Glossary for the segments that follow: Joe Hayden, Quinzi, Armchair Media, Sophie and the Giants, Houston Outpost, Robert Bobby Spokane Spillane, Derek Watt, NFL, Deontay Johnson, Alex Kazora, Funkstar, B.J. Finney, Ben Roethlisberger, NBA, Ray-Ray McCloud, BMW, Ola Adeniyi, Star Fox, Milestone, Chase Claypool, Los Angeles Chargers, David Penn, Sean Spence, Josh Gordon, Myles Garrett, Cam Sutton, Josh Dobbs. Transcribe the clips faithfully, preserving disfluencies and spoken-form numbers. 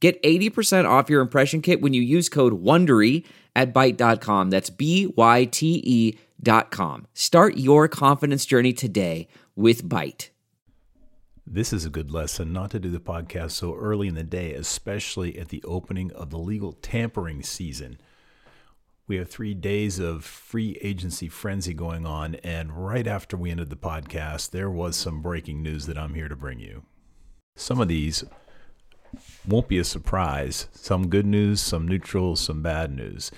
Get eighty percent off your impression kit when you use code WONDERY at Byte dot com. That's B Y T E dot com. Start your confidence journey today with Byte. This is a good lesson not to do the podcast so early in the day, especially at the opening of the legal tampering season. We have three days of free agency frenzy going on, and right after we ended the podcast, there was some breaking news that I'm here to bring you. Some of these won't be a surprise. Some good news, some neutral, some bad news.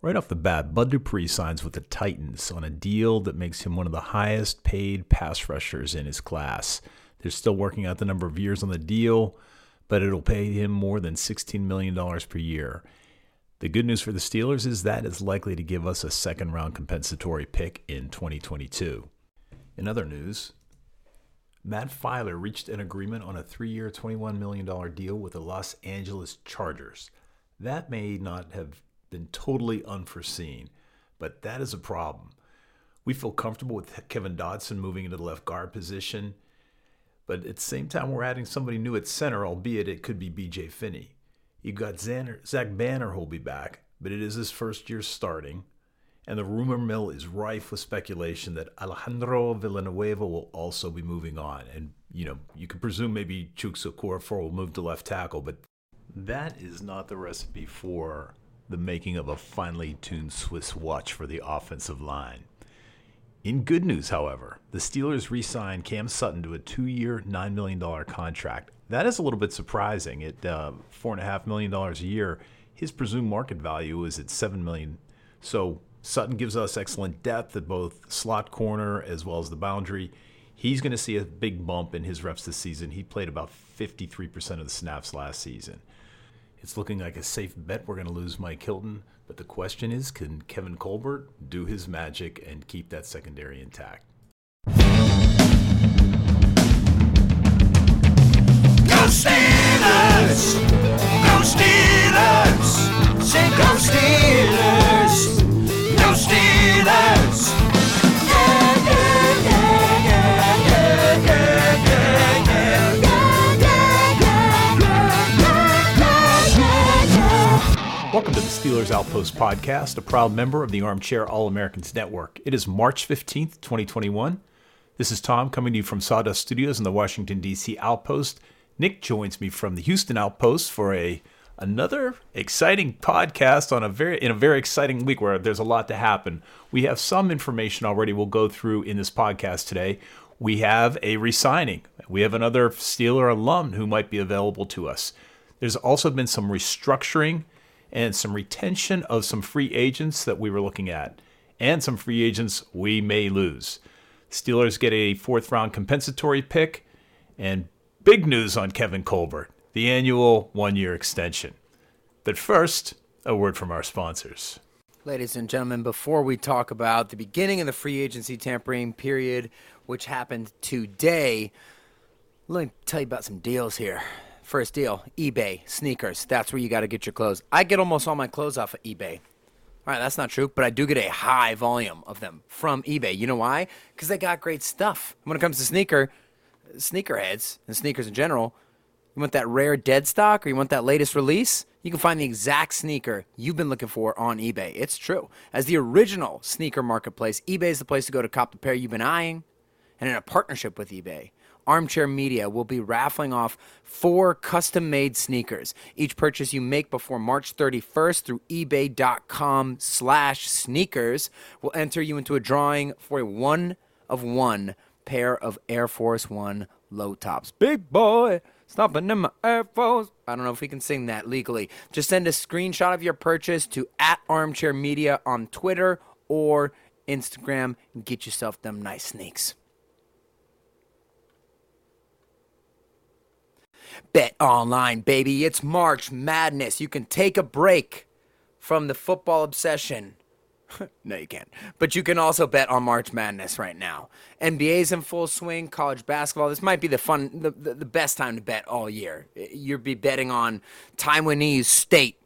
Right off the bat, Bud Dupree signs with the Titans on a deal that makes him one of the highest paid pass rushers in his class. They're still working out the number of years on the deal, but it'll pay him more than sixteen million dollars per year. The good news for the Steelers is that it's likely to give us a second-round compensatory pick in twenty twenty-two. In other news, Matt Feiler reached an agreement on a three-year, twenty-one million dollars deal with the Los Angeles Chargers. That may not have been totally unforeseen, but that is a problem. We feel comfortable with Kevin Dodson moving into the left guard position, but at the same time, we're adding somebody new at center, albeit it could be B J. Finney. You've got Zach Banner who'll be back, but it is his first year starting, and the rumor mill is rife with speculation that Alejandro Villanueva will also be moving on. And, you know, you could presume maybe Okorafor will move to left tackle, but that is not the recipe for the making of a finely tuned Swiss watch for the offensive line. In good news, however, the Steelers re-signed Cam Sutton to a two-year, nine million dollars contract. That is a little bit surprising. At uh, four point five million dollars a year, his presumed market value is at seven million dollars. So Sutton gives us excellent depth at both slot corner as well as the boundary. He's going to see a big bump in his reps this season. He played about fifty-three percent of the snaps last season. It's looking like a safe bet we're going to lose Mike Hilton, but the question is, can Kevin Colbert do his magic and keep that secondary intact? Go Steelers! Go Steelers! Say go Steelers! Go Steelers! Yeah, yeah, yeah, yeah, yeah, yeah, yeah, yeah. Welcome to the Steelers Outpost Podcast, a proud member of the Armchair All-Americans Network. It is March fifteenth, twenty twenty-one. This is Tom coming to you from Sawdust Studios in the Washington, D C Outpost. Nick joins me from the Houston Outpost for a another exciting podcast on a very in a very exciting week where there's a lot to happen. We have some information already we'll go through in this podcast today. We have a re-signing. We have another Steeler alum who might be available to us. There's also been some restructuring and some retention of some free agents that we were looking at, and some free agents we may lose. Steelers get a fourth-round compensatory pick, and big news on Kevin Colbert, the annual one-year extension. But first, a word from our sponsors. Ladies and gentlemen, before we talk about the beginning of the free agency tampering period, which happened today, let me tell you about some deals here. First deal, eBay, sneakers. That's where you got to get your clothes. I get almost all my clothes off of eBay. All right, that's not true, but I do get a high volume of them from eBay. You know why? Because they got great stuff. When it comes to sneaker, sneakerheads and sneakers in general, you want that rare dead stock or you want that latest release? You can find the exact sneaker you've been looking for on eBay. It's true. As the original sneaker marketplace, eBay is the place to go to cop the pair you've been eyeing, and in a partnership with eBay, Armchair Media will be raffling off four custom-made sneakers. Each purchase you make before March thirty-first through ebay.com slash sneakers will enter you into a drawing for a one-of-one pair of Air Force One low tops. Big boy, stomping in my Air Force. I don't know if we can sing that legally. Just send a screenshot of your purchase to at Armchair Media on Twitter or Instagram and get yourself them nice sneaks. BetOnline, baby. It's March Madness. You can take a break from the football obsession. No, you can't. But you can also bet on March Madness right now. N B A's in full swing, college basketball. This might be the fun, the, the, the best time to bet all year. You'll be betting on Taiwanese State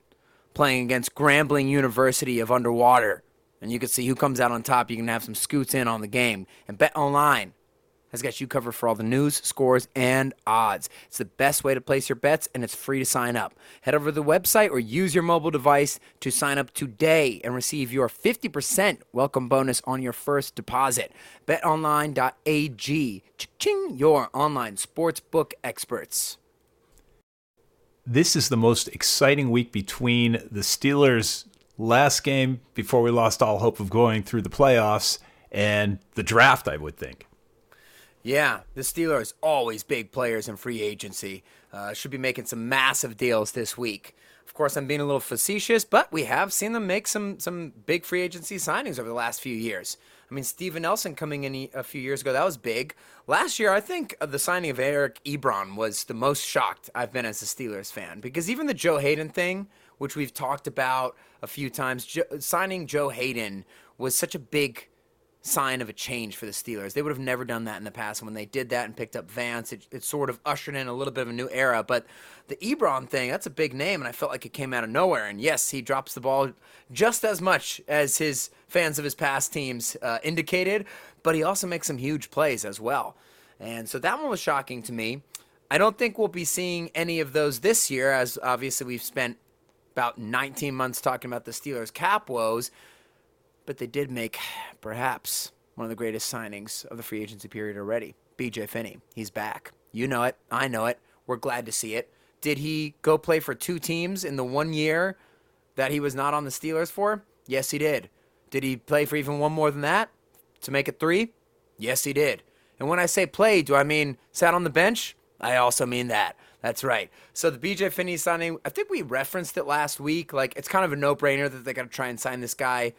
playing against Grambling University of Underwater. And you can see who comes out on top. You can have some scoots in on the game. And BetOnline has got you covered for all the news, scores, and odds. It's the best way to place your bets, and it's free to sign up. Head over to the website or use your mobile device to sign up today and receive your fifty percent welcome bonus on your first deposit. BetOnline.ag, cha-ching, your online sportsbook experts. This is the most exciting week between the Steelers' last game before we lost all hope of going through the playoffs and the draft, I would think. Yeah, the Steelers, always big players in free agency. Uh, should be making some massive deals this week. Of course, I'm being a little facetious, but we have seen them make some some big free agency signings over the last few years. I mean, Steven Nelson coming in a few years ago, that was big. Last year, I think the signing of Eric Ebron was the most shocked I've been as a Steelers fan, because even the Joe Hayden thing, which we've talked about a few times, jo- signing Joe Hayden was such a big sign of a change for the Steelers. They would have never done that in the past, and when they did that and picked up Vance, it, it sort of ushered in a little bit of a new era. But the Ebron thing, that's a big name, and I felt like it came out of nowhere. And yes, he drops the ball just as much as his fans of his past teams uh, indicated, but he also makes some huge plays as well. And so that one was shocking to me. I don't think we'll be seeing any of those this year, as obviously we've spent about nineteen months talking about the Steelers' cap woes. But they did make perhaps one of the greatest signings of the free agency period already. B J. Finney, he's back. You know it. I know it. We're glad to see it. Did he go play for two teams in the one year that he was not on the Steelers for? Yes, he did. Did he play for even one more than that to make it three? Yes, he did. And when I say play, do I mean sat on the bench? I also mean that. That's right. So the B J. Finney signing, I think we referenced it last week. Like, it's kind of a no-brainer that they got to try and sign this guy,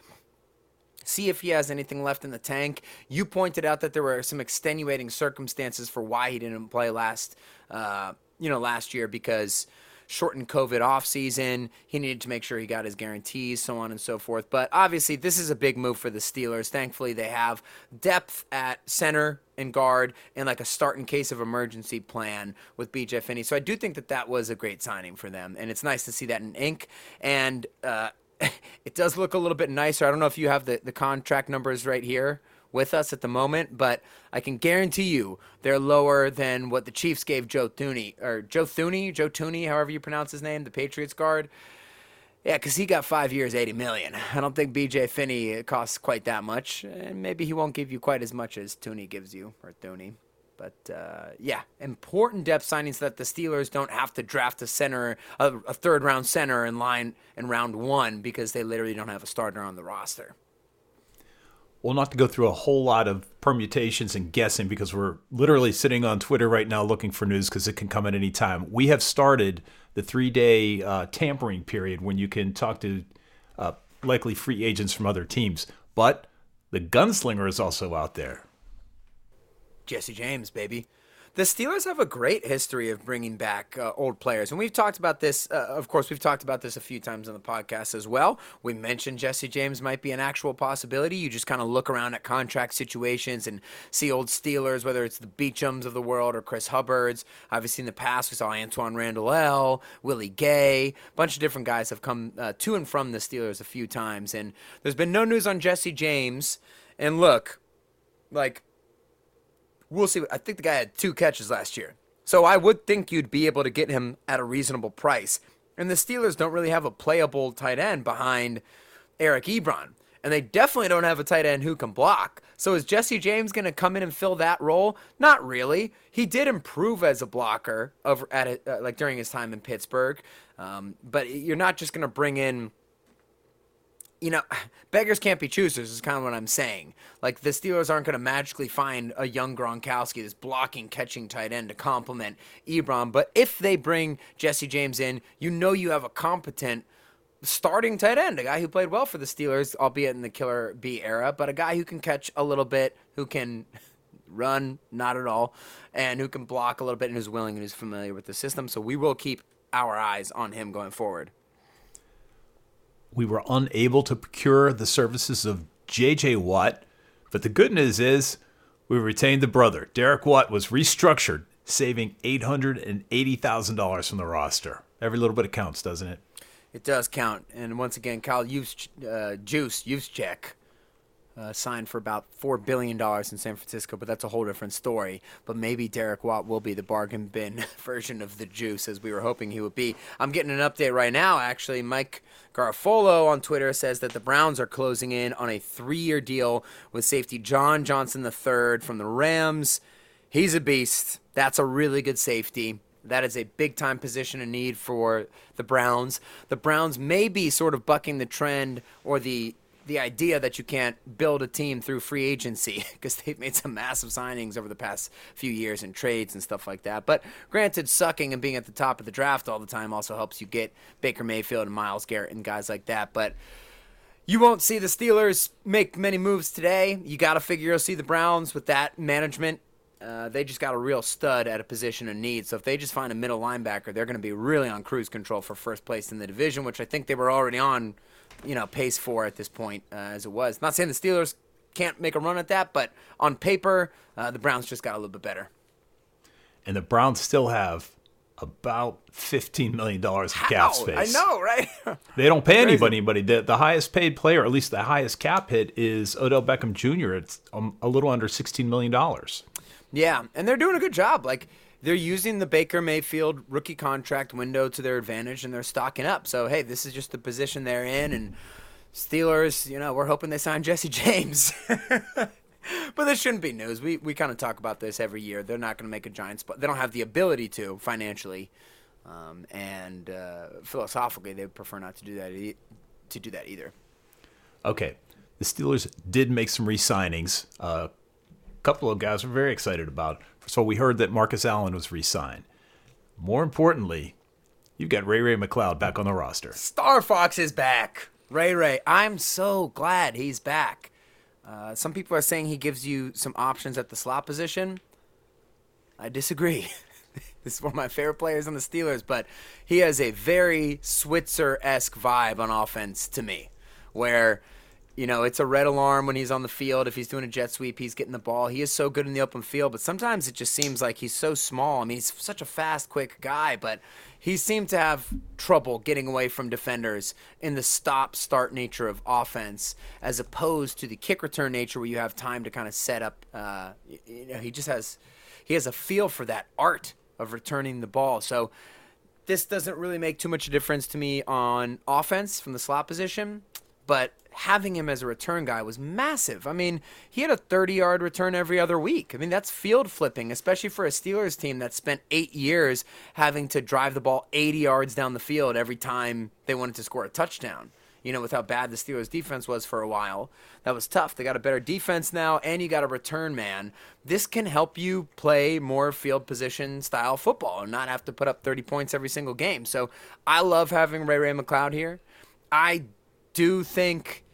see if he has anything left in the tank. You pointed out that there were some extenuating circumstances for why he didn't play last, uh, you know, last year, because shortened COVID offseason, he needed to make sure he got his guarantees, so on and so forth. But obviously, this is a big move for the Steelers. Thankfully, they have depth at center and guard and like a start in case of emergency plan with B J. Finney. So I do think that that was a great signing for them, and it's nice to see that in ink. And uh it does look a little bit nicer. I don't know if you have the, the contract numbers right here with us at the moment, but I can guarantee you they're lower than what the Chiefs gave Joe Thuney, or Joe Thuney, Joe Thuney, however you pronounce his name, the Patriots guard. Yeah, because he got five years, eighty million dollars. I don't think B J. Finney costs quite that much, and maybe he won't give you quite as much as Thuney gives you, or Thuney. But, uh, yeah, important depth signings so that the Steelers don't have to draft a center, a, a third-round center in line in round one, because they literally don't have a starter on the roster. Well, not to go through a whole lot of permutations and guessing, because we're literally sitting on Twitter right now looking for news, because it can come at any time. We have started the three-day uh, tampering period when you can talk to uh, likely free agents from other teams. But the gunslinger is also out there. Jesse James, baby. The Steelers have a great history of bringing back uh, old players. And we've talked about this, uh, of course, we've talked about this a few times on the podcast as well. We mentioned Jesse James might be an actual possibility. You just kind of look around at contract situations and see old Steelers, whether it's the Beachums of the world or Chris Hubbards. Obviously, in the past, we saw Antoine Randall-El, Willie Gay. A bunch of different guys have come uh, to and from the Steelers a few times. And there's been no news on Jesse James. And look, like... we'll see. I think the guy had two catches last year. So I would think you'd be able to get him at a reasonable price. And the Steelers don't really have a playable tight end behind Eric Ebron. And they definitely don't have a tight end who can block. So is Jesse James going to come in and fill that role? Not really. He did improve as a blocker over at a, uh, like during his time in Pittsburgh. Um, but you're not just going to bring in... You know, beggars can't be choosers is kind of what I'm saying. Like, the Steelers aren't going to magically find a young Gronkowski, this blocking, catching tight end to complement Ebron. But if they bring Jesse James in, you know you have a competent starting tight end, a guy who played well for the Steelers, albeit in the Killer B era, but a guy who can catch a little bit, who can run, not at all, and who can block a little bit and who's willing and who's familiar with the system. So we will keep our eyes on him going forward. We were unable to procure the services of J J Watt, but the good news is we retained the brother. Derek Watt was restructured, saving eight hundred eighty thousand dollars from the roster. Every little bit of counts, doesn't it? It does count. And once again, Kyle Juszczyk, uh, Juice, Juszczyk, uh, signed for about four billion dollars in San Francisco, but that's a whole different story. But maybe Derek Watt will be the bargain bin version of the Juice, as we were hoping he would be. I'm getting an update right now, actually. Mike Garafolo on Twitter says that the Browns are closing in on a three-year deal with safety John Johnson the third from the Rams. He's a beast. That's a really good safety. That is a big-time position in need for the Browns. The Browns may be sort of bucking the trend or the the idea that you can't build a team through free agency because they've made some massive signings over the past few years and trades and stuff like that. But granted, sucking and being at the top of the draft all the time also helps you get Baker Mayfield and Myles Garrett and guys like that. But you won't see the Steelers make many moves today. You got to figure you'll see the Browns with that management. Uh, they just got a real stud at a position of need. So if they just find a middle linebacker, they're going to be really on cruise control for first place in the division, which I think they were already on, you know, pace for at this point uh, as it was. Not saying the Steelers can't make a run at that, but on paper, uh, the Browns just got a little bit better. And the Browns still have about fifteen million dollars in cap space. I know, right? They don't pay anybody. anybody. The, the highest paid player, or at least the highest cap hit, is Odell Beckham Junior It's a little under sixteen million dollars. Yeah, and they're doing a good job. Like, they're using the Baker Mayfield rookie contract window to their advantage, and they're stocking up. So, hey, this is just the position they're in. And Steelers, you know, we're hoping they sign Jesse James. But this shouldn't be news. We we kind of talk about this every year. They're not going to make a giant spot. They don't have the ability to financially, um, and uh, philosophically, they prefer not to do that. E- to do that either. Okay, the Steelers did make some re-signings. Uh, couple of guys we're very excited about. So we heard that Marcus Allen was re-signed. More importantly, you've got Ray-Ray McCloud back on the roster. Star Fox is back. Ray-Ray, I'm so glad he's back. Uh, some people are saying he gives you some options at the slot position. I disagree. This is one of my favorite players on the Steelers, but he has a very Switzer-esque vibe on offense to me, where you know, it's a red alarm when he's on the field. If he's doing a jet sweep, he's getting the ball. He is so good in the open field, but sometimes it just seems like he's so small. I mean, he's such a fast, quick guy, but he seemed to have trouble getting away from defenders in the stop-start nature of offense as opposed to the kick-return nature where you have time to kind of set up. Uh, you know, he just has he has a feel for that art of returning the ball. So this doesn't really make too much difference to me on offense from the slot position, but having him as a return guy was massive. I mean, he had a thirty-yard return every other week. I mean, that's field flipping, especially for a Steelers team that spent eight years having to drive the ball eighty yards down the field every time they wanted to score a touchdown. You know, with how bad the Steelers defense was for a while, that was tough. They got a better defense now, and you got a return man. This can help you play more field position style football and not have to put up thirty points every single game. So I love having Ray-Ray McCloud here. I do think,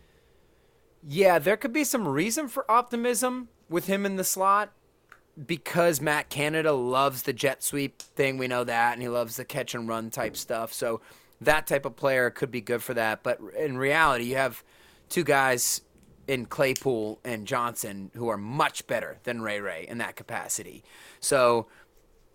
yeah, there could be some reason for optimism with him in the slot because Matt Canada loves the jet sweep thing. We know that, and he loves the catch and run type stuff. So that type of player could be good for that. But in reality, you have two guys in Claypool and Johnson who are much better than Ray-Ray in that capacity. So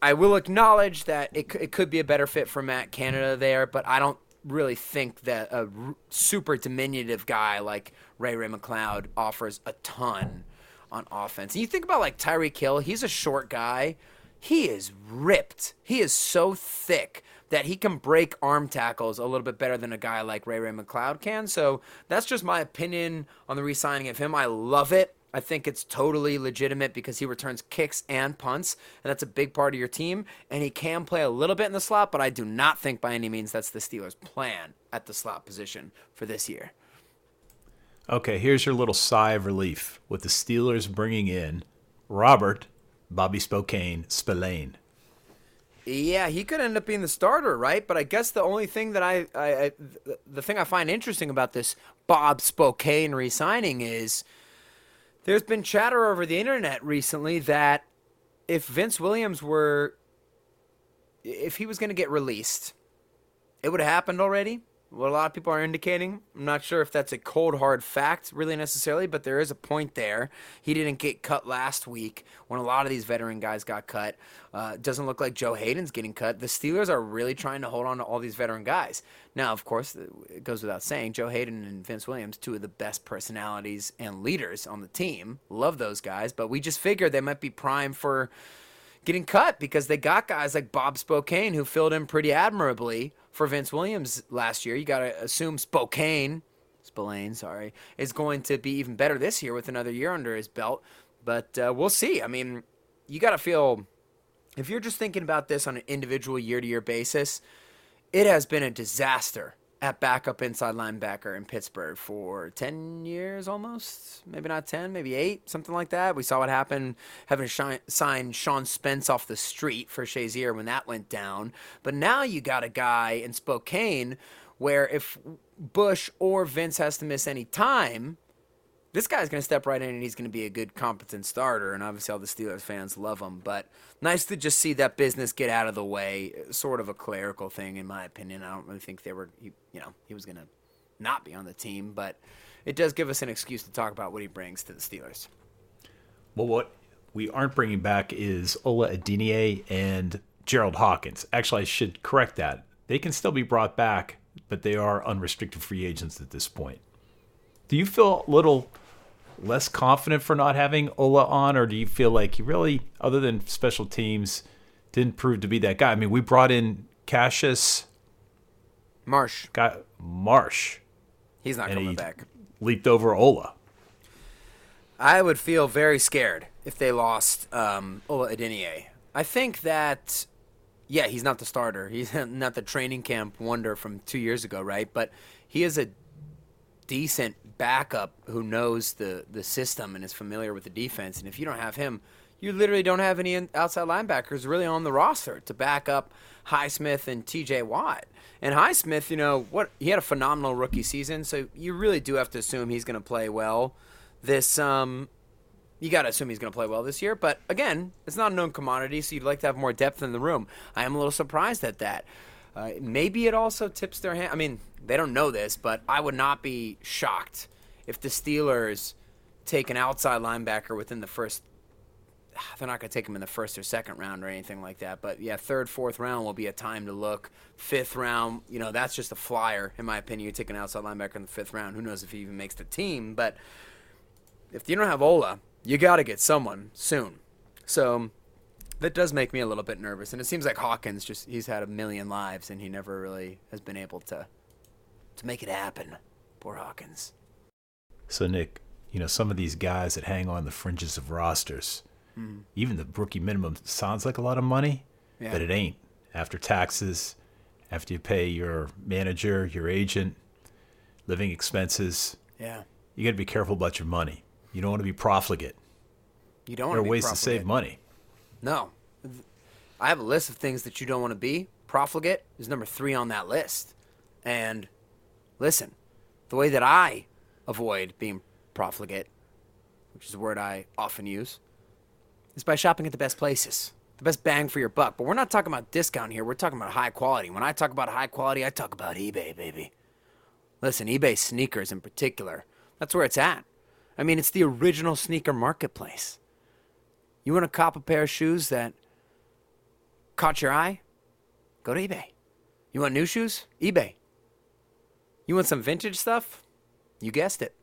I will acknowledge that it, it could be a better fit for Matt Canada there, but I don't really think that a super diminutive guy like Ray-Ray McCloud offers a ton on offense. And you think about like Tyreek Hill, he's a short guy. He is ripped. He is so thick that he can break arm tackles a little bit better than a guy like Ray-Ray McCloud can. So that's just my opinion on the re-signing of him. I love it. I think it's totally legitimate because he returns kicks and punts, and that's a big part of your team. And he can play a little bit in the slot, but I do not think by any means that's the Steelers' plan at the slot position for this year. Okay, here's your little sigh of relief with the Steelers bringing in Robert Bobby Spokane Spillane. Yeah, he could end up being the starter, right? But I guess the only thing that I, I, I the thing I find interesting about this Bob Spokane re-signing is There's been chatter over the internet recently that if Vince Williams were, if he was going to get released, it would have happened already. What a lot of people are indicating. I'm not sure if that's a cold, hard fact, really necessarily, but there is a point there. He didn't get cut last week when a lot of these veteran guys got cut. Uh, doesn't look like Joe Hayden's getting cut. The Steelers are really trying to hold on to all these veteran guys. Now, of course, it goes without saying, Joe Hayden and Vince Williams, two of the best personalities and leaders on the team. Love those guys, but we just figured they might be prime for getting cut because they got guys like Bob Spokane who filled in pretty admirably for Vince Williams last year. You got to assume Spokane, Spillane, sorry, is going to be even better this year with another year under his belt. But uh, we'll see. I mean, you got to feel, if you're just thinking about this on an individual year-to-year basis, it has been a disaster at backup inside linebacker in Pittsburgh for ten years almost, maybe not ten, maybe eight, something like that. We saw what happened having shi- signed Sean Spence off the street for Shazier when that went down. But now you got a guy in Spokane where if Bush or Vince has to miss any time, this guy's going to step right in and he's going to be a good, competent starter. And obviously all the Steelers fans love him. But nice to just see that business get out of the way. Sort of a clerical thing, in my opinion. I don't really think they were... He, You know, he was going to not be on the team, but it does give us an excuse to talk about what he brings to the Steelers. Well, what we aren't bringing back is Ola Adeniyi and Gerald Hawkins. Actually, I should correct that. They can still be brought back, but they are unrestricted free agents at this point. Do you feel a little less confident for not having Ola on, or do you feel like he really, other than special teams, didn't prove to be that guy? I mean, we brought in Cassius... Marsh. Guy, Marsh. He's not and coming he back. Leaped over Ola. I would feel very scared if they lost um, Ola Adeniyi. I think that, yeah, he's not the starter. He's not the training camp wonder from two years ago, right? But he is a decent backup who knows the, the system and is familiar with the defense. And if you don't have him, you literally don't have any outside linebackers really on the roster to back up Highsmith and T J Watt. And Highsmith, you know, what he had a phenomenal rookie season, so you really do have to assume he's going to play well this um you got to assume he's going to play well this year, but again, it's not a known commodity, so you'd like to have more depth in the room. I am a little surprised at that. Uh, maybe it also tips their hand. I mean, they don't know this, but I would not be shocked if the Steelers take an outside linebacker within the first they're not going to take him in the first or second round or anything like that. But, yeah, third, fourth round will be a time to look. Fifth round, you know, that's just a flyer, in my opinion. You take an outside linebacker in the fifth round. Who knows if he even makes the team. But if you don't have Ola, you got to get someone soon. So that does make me a little bit nervous. And it seems like Hawkins, just he's had a million lives, and he never really has been able to to make it happen. Poor Hawkins. So, Nick, you know, some of these guys that hang on the fringes of rosters – Mm-hmm. Even the rookie minimum sounds like a lot of money, yeah. But it ain't. After taxes, after you pay your manager, your agent, living expenses, yeah, you got to be careful about your money. You don't want to be profligate. You don't want to be profligate. There are ways to save money. No. I have a list of things that you don't want to be. Profligate is number three on that list. And listen, the way that I avoid being profligate, which is a word I often use, is by shopping at the best places, the best bang for your buck. But we're not talking about discount here. We're talking about high quality. When I talk about high quality, I talk about eBay, baby. Listen, eBay sneakers in particular, that's where it's at. I mean, it's the original sneaker marketplace. You want to cop a pair of shoes that caught your eye? Go to eBay. You want new shoes? eBay. You want some vintage stuff? You guessed it.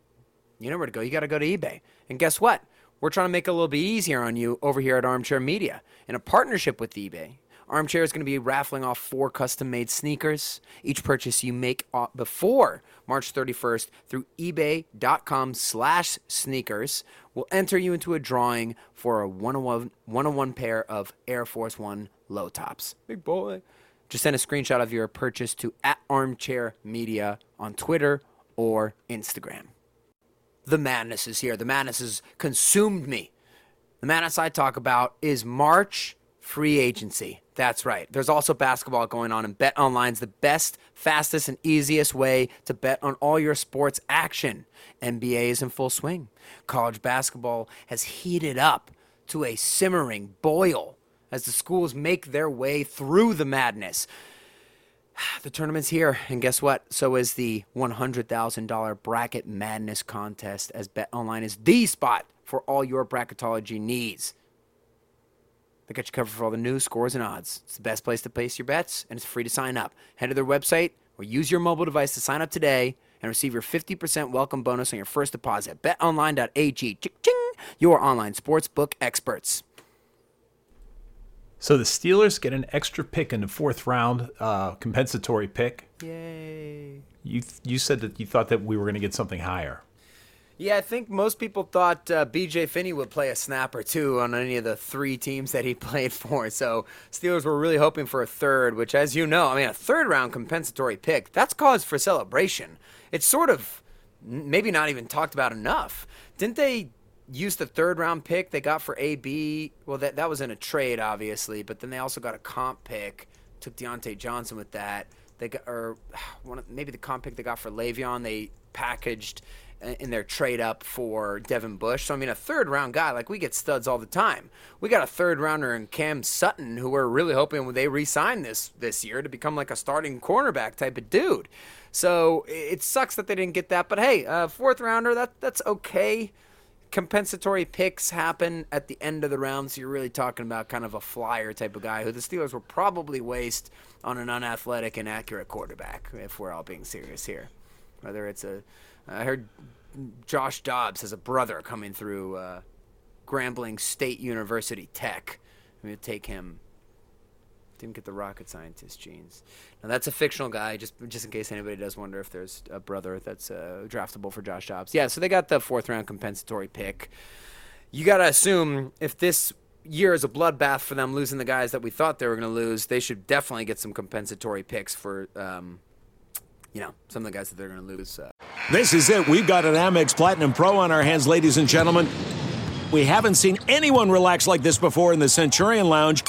You know where to go. You got to go to eBay. And guess what? We're trying to make it a little bit easier on you over here at Armchair Media. In a partnership with eBay, Armchair is going to be raffling off four custom-made sneakers. Each purchase you make before March thirty-first through ebay.com slash sneakers will enter you into a drawing for a one-on-one pair of Air Force One low tops. Big boy. Just send a screenshot of your purchase to at Armchair Media on Twitter or Instagram. The madness is here. The madness has consumed me. The madness I talk about is March free agency. That's right. There's also basketball going on, and BetOnline's the best, fastest, and easiest way to bet on all your sports action. N B A is in full swing. College basketball has heated up to a simmering boil as the schools make their way through the madness. The tournament's here, and guess what? So is the one hundred thousand dollars Bracket Madness Contest, as BetOnline is the spot for all your bracketology needs. They got you covered for all the news, scores, and odds. It's the best place to place your bets, and it's free to sign up. Head to their website or use your mobile device to sign up today and receive your fifty percent welcome bonus on your first deposit. BetOnline.ag, your online sportsbook experts. So the Steelers get an extra pick in the fourth round, uh, compensatory pick. Yay. You th- you said that you thought that we were going to get something higher. Yeah, I think most people thought uh, B J. Finney would play a snap or two on any of the three teams that he played for. So Steelers were really hoping for a third, which, as you know, I mean, a third-round compensatory pick, that's cause for celebration. It's sort of maybe not even talked about enough. Didn't they used the third-round pick they got for A B? Well, that that was in a trade, obviously, but then they also got a comp pick, took Deontay Johnson with that. They got, or one of, maybe the comp pick they got for Le'Veon, they packaged in their trade-up for Devin Bush. So, I mean, a third-round guy, like, we get studs all the time. We got a third-rounder in Cam Sutton, who we're really hoping they re-sign this, this year to become like a starting cornerback type of dude. So it sucks that they didn't get that, but hey, uh, fourth-rounder, that that's okay. Compensatory picks happen at the end of the round, so you're really talking about kind of a flyer type of guy who the Steelers will probably waste on an unathletic and accurate quarterback, if we're all being serious here. Whether it's a – I heard Josh Dobbs has a brother coming through uh, Grambling State University Tech. I'm going to take him. Didn't get the rocket scientist genes. Now, that's a fictional guy, just just in case anybody does wonder if there's a brother that's uh, draftable for Josh Dobbs. Yeah, so they got the fourth-round compensatory pick. You got to assume if this year is a bloodbath for them, losing the guys that we thought they were going to lose, they should definitely get some compensatory picks for um, – you know, some of the guys that they're going to lose. Uh. This is it. We've got an Amex Platinum Pro on our hands, ladies and gentlemen. We haven't seen anyone relax like this before in the Centurion Lounge.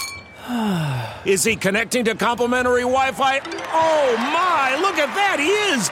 Is he connecting to complimentary Wi-Fi? Oh, my. Look at that. He is.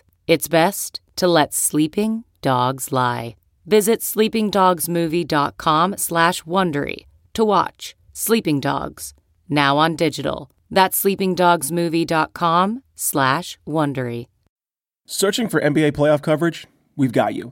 It's best to let sleeping dogs lie. Visit sleeping dogs movie dot com slash Wondery to watch Sleeping Dogs, now on digital. That's sleeping dogs movie dot com slash Wondery. Searching for N B A playoff coverage? We've got you.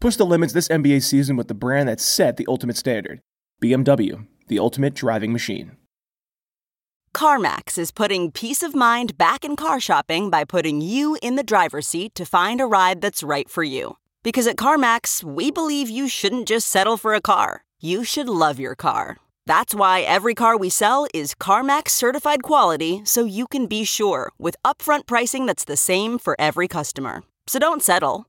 Push the limits this N B A season with the brand that set the ultimate standard. B M W, the ultimate driving machine. CarMax is putting peace of mind back in car shopping by putting you in the driver's seat to find a ride that's right for you. Because at CarMax, we believe you shouldn't just settle for a car. You should love your car. That's why every car we sell is CarMax certified quality, so you can be sure with upfront pricing that's the same for every customer. So don't settle.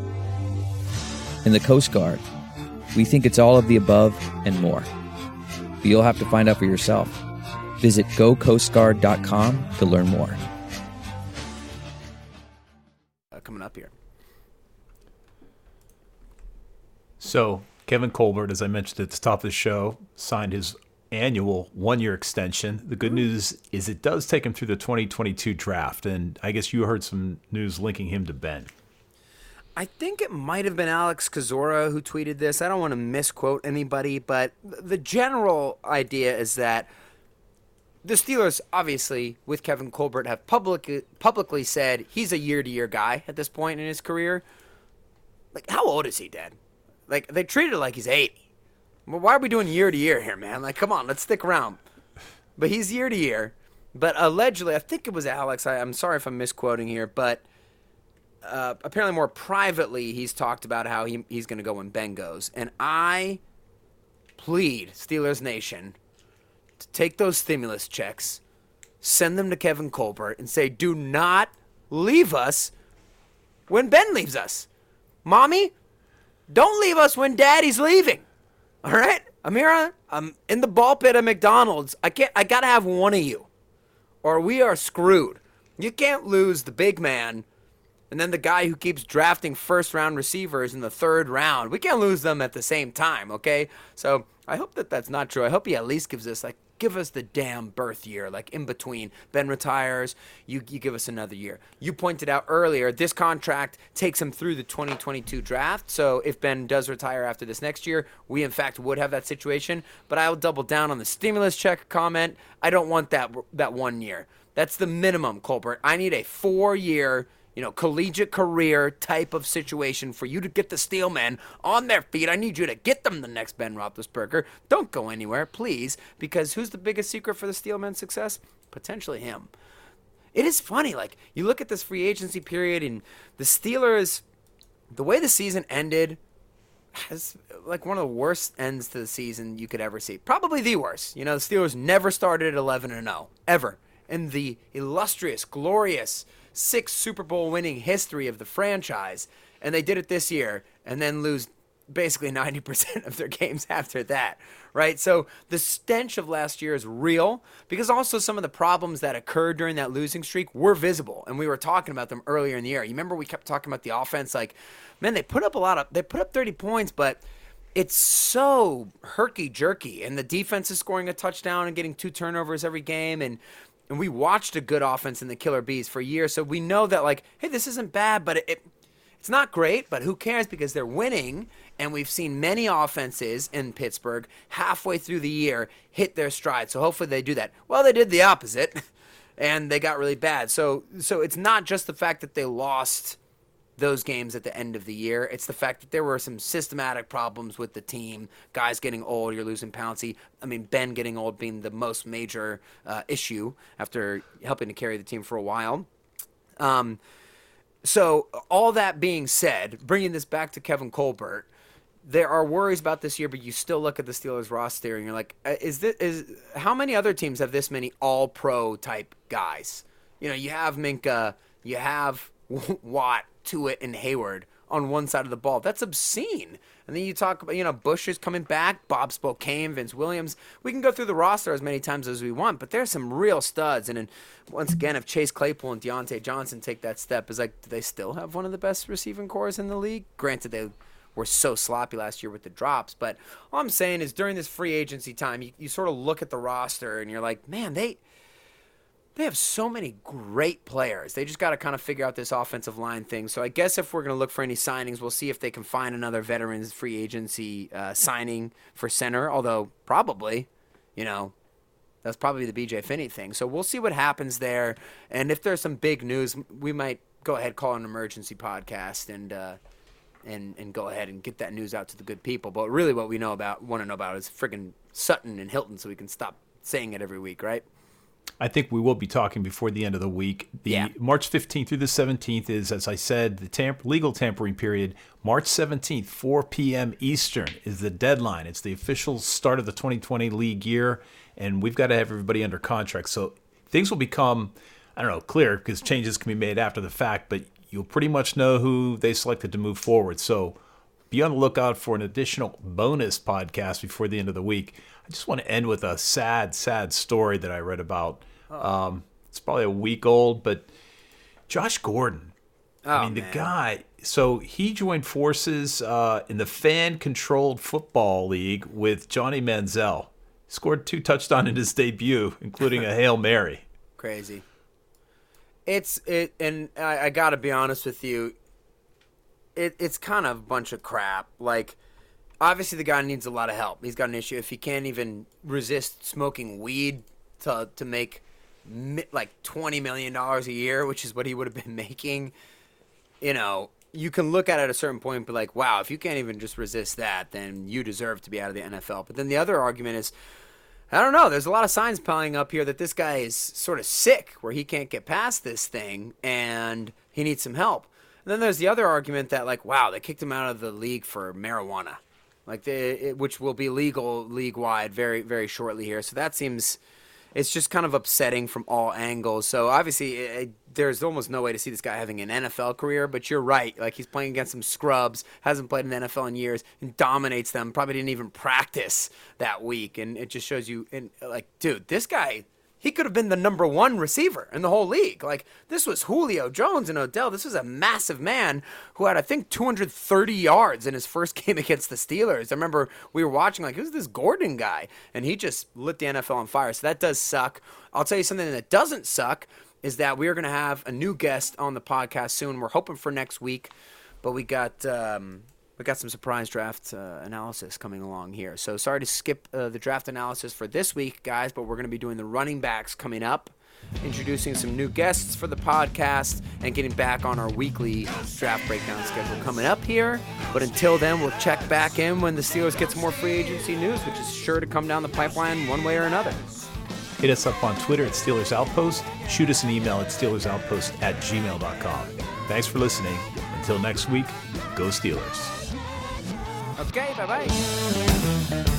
In the Coast Guard, we think it's all of the above and more. But you'll have to find out for yourself. Visit go coast guard dot com to learn more. Coming up here. So, Kevin Colbert, as I mentioned at the top of the show, signed his annual one-year extension. The good news is it does take him through the twenty twenty-two draft, and I guess you heard some news linking him to Ben. I think it might have been Alex Kazora who tweeted this. I don't want to misquote anybody, but the general idea is that the Steelers, obviously, with Kevin Colbert, have public, publicly said he's a year-to-year guy at this point in his career. Like, how old is he, Dad? Like, they treat it like he's eighty. Well, why are we doing year-to-year here, man? Like, come on, let's stick around. But he's year-to-year. But allegedly, I think it was Alex. I, I'm sorry if I'm misquoting here, but uh, apparently more privately, he's talked about how he, he's going to go when Ben goes. And I plead, Steelers Nation, to take those stimulus checks, send them to Kevin Colbert, and say, do not leave us when Ben leaves us. Mommy, don't leave us when Daddy's leaving. All right? Amira, I'm in the ball pit at McDonald's. I can't. I got to have one of you, or we are screwed. You can't lose the big man and then the guy who keeps drafting first-round receivers in the third round. We can't lose them at the same time, okay? So I hope that that's not true. I hope he at least gives us, like, give us the damn birth year, like in between. Ben retires, you, you give us another year. You pointed out earlier, this contract takes him through the twenty twenty-two draft. So if Ben does retire after this next year, we in fact would have that situation. But I'll double down on the stimulus check comment. I don't want that that one year. That's the minimum, Colbert. I need a four-year, you know, collegiate career type of situation for you to get the Steelmen on their feet. I need you to get them the next Ben Roethlisberger. Don't go anywhere, please, because who's the biggest secret for the Steelmen's success? Potentially him. It is funny. Like, you look at this free agency period and the Steelers, the way the season ended, has like one of the worst ends to the season you could ever see. Probably the worst. You know, the Steelers never started at eleven and oh, ever. In the illustrious, glorious, six Super Bowl winning history of the franchise, and they did it this year, and then lose basically ninety percent of their games after that, right? So the stench of last year is real, because also some of the problems that occurred during that losing streak were visible, and we were talking about them earlier in the year. You remember we kept talking about the offense, like, man, they put up a lot of, they put up thirty points, but it's so herky-jerky, and the defense is scoring a touchdown and getting two turnovers every game, and and we watched a good offense in the Killer Bees for years, so we know that, like, hey, this isn't bad, but it, it it's not great, but who cares, because they're winning, and we've seen many offenses in Pittsburgh halfway through the year hit their stride, so hopefully they do that. Well, they did the opposite, and they got really bad. So so it's not just the fact that they lost those games at the end of the year. It's the fact that there were some systematic problems with the team, guys getting old, you're losing Pouncey. I mean, Ben getting old being the most major uh, issue after helping to carry the team for a while. Um So all that being said, bringing this back to Kevin Colbert, there are worries about this year, but you still look at the Steelers roster and you're like, is this, is how many other teams have this many all-pro type guys? You know, you have Minkah, you have Watt, Tuitt, and Hayward on one side of the ball. That's obscene. And then you talk about, you know, Bush is coming back, Bob Spokane, Vince Williams. We can go through the roster as many times as we want, but there's some real studs. And then, once again, if Chase Claypool and Deontay Johnson take that step, is like, do they still have one of the best receiving cores in the league? Granted, they were so sloppy last year with the drops, but all I'm saying is during this free agency time, you, you sort of look at the roster and you're like, man, they – they have so many great players. They just got to kind of figure out this offensive line thing. So I guess if we're going to look for any signings, we'll see if they can find another veterans free agency uh, signing for center, although probably, you know, that's probably the B J. Finney thing. So we'll see what happens there. And if there's some big news, we might go ahead, call an emergency podcast and uh, and and go ahead and get that news out to the good people. But really what we know about, want to know about is friggin' Sutton and Hilton, so we can stop saying it every week, right? I think we will be talking before the end of the week. The yeah. March fifteenth through the seventeenth is, as I said, the tamp- legal tampering period. March seventeenth, four p.m. Eastern is the deadline. It's the official start of the twenty twenty league year, and we've got to have everybody under contract. So things will become, I don't know, clear, because changes can be made after the fact, but you'll pretty much know who they selected to move forward. So be on the lookout for an additional bonus podcast before the end of the week. I just want to end with a sad, sad story that I read about. Um, it's probably a week old, but Josh Gordon, oh, I mean, man. the guy, so he joined forces uh, in the fan-controlled football league with Johnny Manziel. He scored two touchdowns in his debut, including a Hail Mary. Crazy. It's, it, and I, I got to be honest with you, it, it's kind of a bunch of crap. Like, obviously the guy needs a lot of help. He's got an issue. If he can't even resist smoking weed to to make like twenty million dollars a year, which is what he would have been making, you know, you can look at it at a certain point, but like, wow, if you can't even just resist that, then you deserve to be out of the N F L. But then the other argument is, I don't know, there's a lot of signs piling up here that this guy is sort of sick, where he can't get past this thing and he needs some help. And then there's the other argument that, like, wow, they kicked him out of the league for marijuana, like they, it, which will be legal league-wide very, very shortly here. So that seems... it's just kind of upsetting from all angles. So obviously, it, it, there's almost no way to see this guy having an N F L career, but you're right. Like, he's playing against some scrubs, hasn't played in the N F L in years, and dominates them, probably didn't even practice that week. And it just shows you, and like, dude, this guy, he could have been the number one receiver in the whole league. Like, this was Julio Jones and Odell. This was a massive man who had, I think, two hundred thirty yards in his first game against the Steelers. I remember we were watching, like, who's this Gordon guy? And he just lit the N F L on fire. So that does suck. I'll tell you something that doesn't suck is that we are going to have a new guest on the podcast soon. We're hoping for next week, but we got um, we got some surprise draft uh, analysis coming along here. So sorry to skip uh, the draft analysis for this week, guys, but we're going to be doing the running backs coming up, introducing some new guests for the podcast, and getting back on our weekly draft breakdown schedule coming up here. But until then, we'll check back in when the Steelers get some more free agency news, which is sure to come down the pipeline one way or another. Hit us up on Twitter at Steelers Outpost. Shoot us an email at steelers outpost at gmail dot com. Thanks for listening. Until next week, go Steelers. Okay, bye-bye.